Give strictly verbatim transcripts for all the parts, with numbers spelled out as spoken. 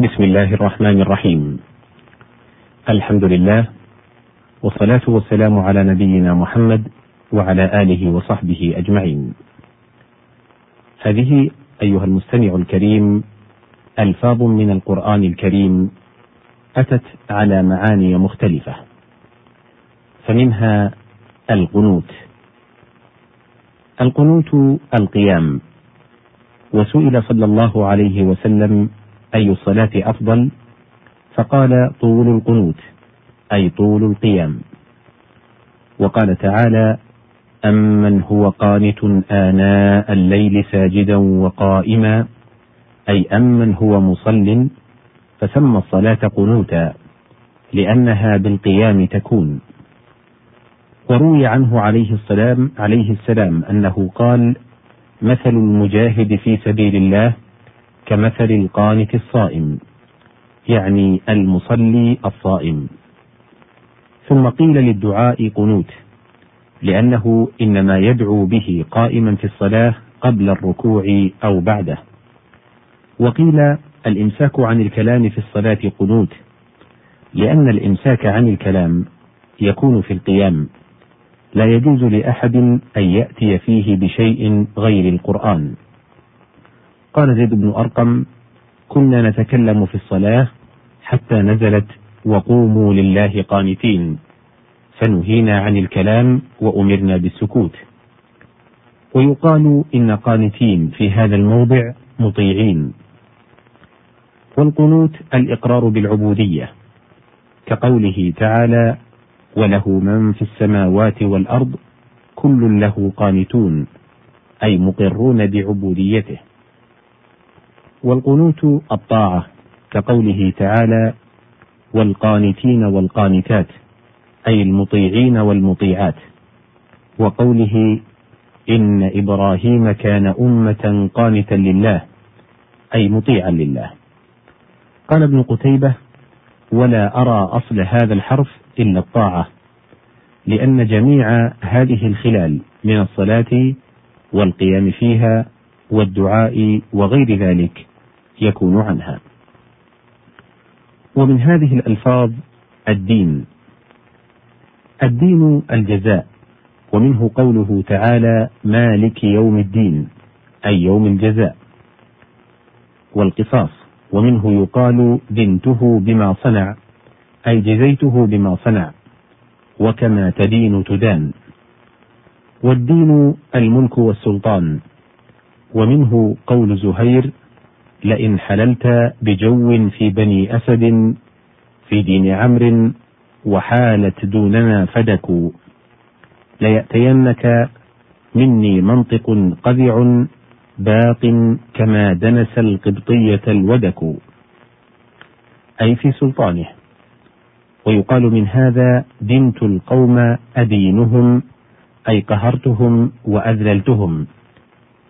بسم الله الرحمن الرحيم. الحمد لله والصلاة والسلام على نبينا محمد وعلى آله وصحبه أجمعين. هذه أيها المستمع الكريم ألفاظ من القرآن الكريم أتت على معاني مختلفة، فمنها القنوت. القنوت القيام، وسئل صلى الله عليه وسلم أي الصلاة أفضل؟ فقال طول القنوت، أي طول القيام. وقال تعالى أمن هو قانت آناء الليل ساجدا وقائما، أي أمن هو مصل، فسمى الصلاة قنوتا لأنها بالقيام تكون. وروي عنه عليه السلام, عليه السلام أنه قال مثل المجاهد في سبيل الله كمثل القانت الصائم، يعني المصلي الصائم. ثم قيل للدعاء قنوت لأنه إنما يدعو به قائما في الصلاة قبل الركوع أو بعده. وقيل الإمساك عن الكلام في الصلاة قنوت لأن الإمساك عن الكلام يكون في القيام، لا يجوز لأحد أن يأتي فيه بشيء غير القرآن. قال زيد بن أرقم كنا نتكلم في الصلاة حتى نزلت وقوموا لله قانتين، فنهينا عن الكلام وأمرنا بالسكوت. ويقال إن قانتين في هذا الموضع مطيعين. والقنوت الإقرار بالعبودية، كقوله تعالى وله من في السماوات والأرض كل له قانتون، أي مقرون بعبوديته. والقنوت الطاعة، كقوله تعالى والقانتين والقانتات، أي المطيعين والمطيعات. وقوله إن إبراهيم كان أمة قانتا لله، أي مطيعا لله. قال ابن قتيبة ولا أرى أصل هذا الحرف إلا الطاعة، لأن جميع هذه الخلال من الصلاة والقيام فيها والدعاء وغير ذلك يكون عنها. ومن هذه الألفاظ الدين. الدين الجزاء، ومنه قوله تعالى مالك يوم الدين، أي يوم الجزاء. والقصاص، ومنه يقال دنته بما صنع، أي جزيته بما صنع، وكما تدين تدان. والدين الملك والسلطان، ومنه قول زهير لئن حللت بجو في بني أسد في دين عمرو وحالت دوننا فدكوا ليأتينك مني منطق قذع باق كما دنس القبطية الودك، أي في سلطانه. ويقال من هذا دنت القوم أدينهم، أي قهرتهم وأذللتهم،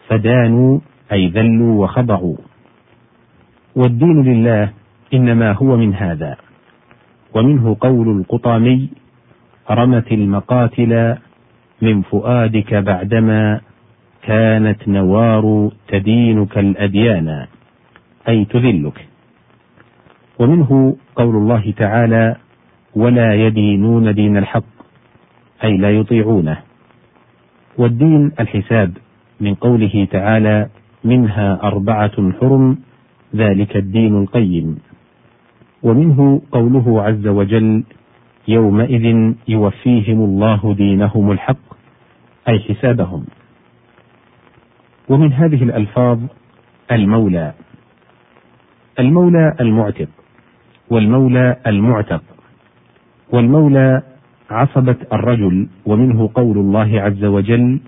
فدانوا أي ذلوا وخضعوا. والدين لله إنما هو من هذا. ومنه قول القطامي رمت المقاتل من فؤادك بعدما كانت نوار تدينك الأديان، أي تذلك. ومنه قول الله تعالى ولا يدينون دين الحق، أي لا يطيعونه. والدين الحساب، من قوله تعالى منها أربعة حرم ذلك الدين القيم. ومنه قوله عز وجل يومئذ يوفيهم الله دينهم الحق، أي حسابهم. ومن هذه الألفاظ المولى. المولى المعتق، والمولى المعتق. والمولى عصبة الرجل، ومنه قول الله عز وجل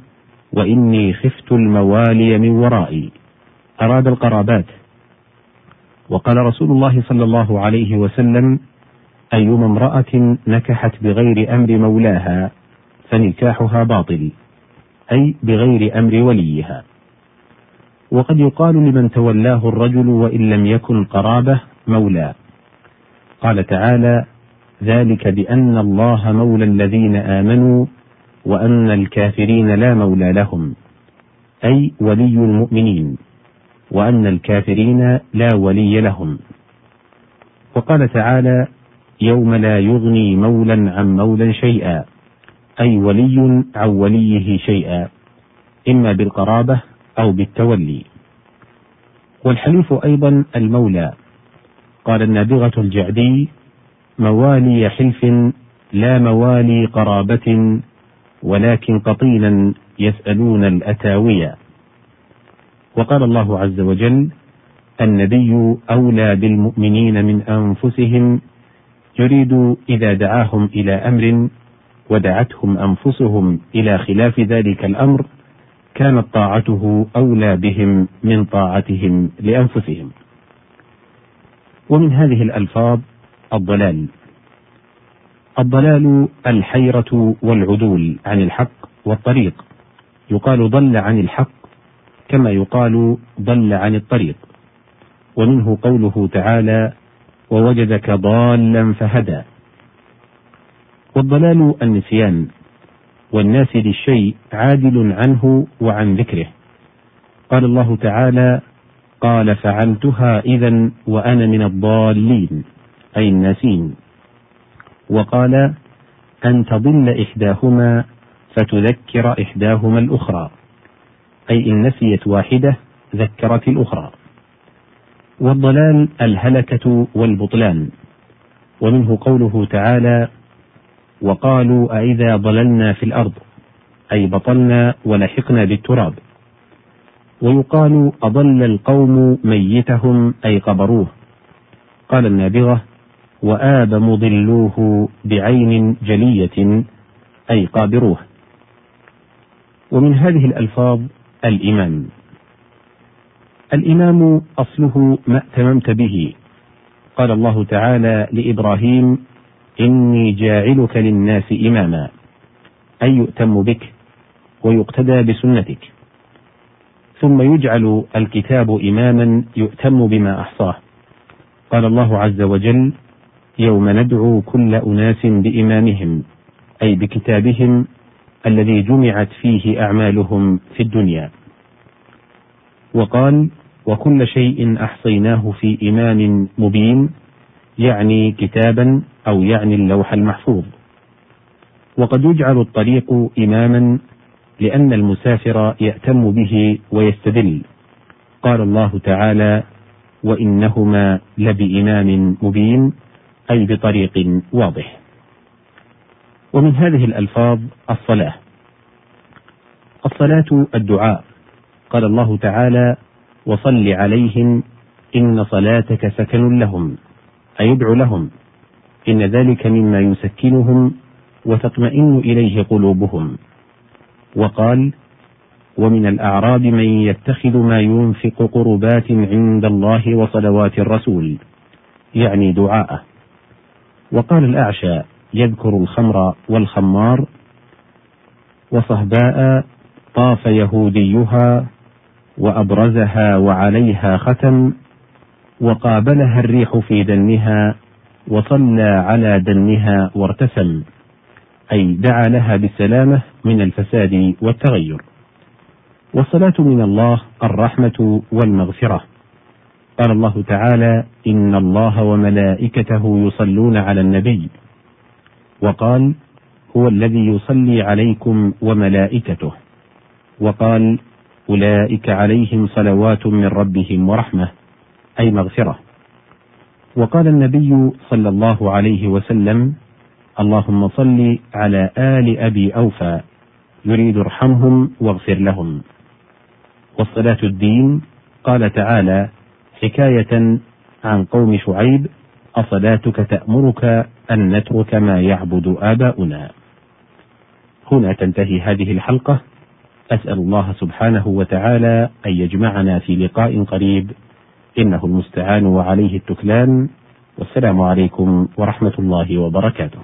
وإني خفت الموالي من ورائي، أراد القرابات. وقال رسول الله صلى الله عليه وسلم أيما امرأة نكحت بغير أمر مولاها فنكاحها باطل، أي بغير أمر وليها. وقد يقال لمن تولاه الرجل وإن لم يكن قرابة مولى. قال تعالى ذلك بأن الله مولى الذين آمنوا وأن الكافرين لا مولى لهم، أي ولي المؤمنين، وأن الكافرين لا ولي لهم، وقال تعالى: يوم لا يغني مولى عن مولى شيئا، أي ولي عن وليه شيئا، إما بالقرابة أو بالتولي. والحليف أيضا المولى. قال النابغة الجعدي: موالي حلف لا موالي قرابة، ولكن قطيلا يسألون الأتاوية. وقال الله عز وجل: النبي أولى بالمؤمنين من أنفسهم، يريد إذا دعاهم إلى أمر ودعتهم أنفسهم إلى خلاف ذلك الأمر كانت طاعته أولى بهم من طاعتهم لأنفسهم. ومن هذه الألفاظ الضلال. الضلال الحيرة والعدول عن الحق والطريق، يقال ضل عن الحق كما يقال ضل عن الطريق. ومنه قوله تعالى: ووجدك ضالا فهدى. والضلال النسيان، والناس للشيء عادل عنه وعن ذكره. قال الله تعالى: قال فعلتها إذا وأنا من الضالين، أي الناسين. وقال: أن تضل إحداهما فتذكر إحداهما الأخرى، أي إن نسيت واحدة ذكرت الأخرى. والضلال الهلكة والبطلان، ومنه قوله تعالى: وقالوا أئذا ضللنا في الأرض، أي بطلنا ولحقنا بالتراب. ويقال: أضل القوم ميتهم، أي قبروه. قال النابغة: وآب مضلوه بعين جلية، أي قابروه. ومن هذه الألفاظ الإمام. الإمام أصله ما ائتممت به. قال الله تعالى لإبراهيم: إني جاعلك للناس إماما، أي يؤتم بك ويقتدى بسنتك. ثم يجعل الكتاب إماما يؤتم بما أحصاه. قال الله عز وجل: يوم ندعو كل أناس بإمامهم، أي بكتابهم الذي جمعت فيه أعمالهم في الدنيا. وقال: وكل شيء أحصيناه في إمام مبين، يعني كتابا أو يعني اللوح المحفوظ. وقد يجعل الطريق إماما لأن المسافر يأتم به ويستدل. قال الله تعالى: وإنهما لبإمام مبين، أي بطريق واضح. ومن هذه الألفاظ الصلاة. الصلاة الدعاء. قال الله تعالى: وصل عليهم إن صلاتك سكن لهم، أي ادعو لهم، إن ذلك مما يسكنهم وتطمئن إليه قلوبهم. وقال: ومن الأعراب من يتخذ ما ينفق قربات عند الله وصلوات الرسول، يعني دعاءه. وقال الأعشى: يذكر الخمر والخمار. وصهباء: طاف يهوديها وأبرزها وعليها ختم، وقابلها الريح في دنها وصلى على دنها وارتسم، أي دعا لها بالسلامة من الفساد والتغير. والصلاة من الله الرحمة والمغفرة. قال الله تعالى: إن الله وملائكته يصلون على النبي. وقال: هو الذي يصلي عليكم وملائكته. وقال: أولئك عليهم صلوات من ربهم ورحمة، أي مغفرة. وقال النبي صلى الله عليه وسلم: اللهم صل على آل أبي أوفى، يريد ارحمهم واغفر لهم. والصلاة الدين. قال تعالى حكاية عن قوم شعيب: أصلاتك تأمرك أن نترك ما يعبد آباؤنا. هنا تنتهي هذه الحلقة. أسأل الله سبحانه وتعالى أن يجمعنا في لقاء قريب، إنه المستعان وعليه التكلان. والسلام عليكم ورحمة الله وبركاته.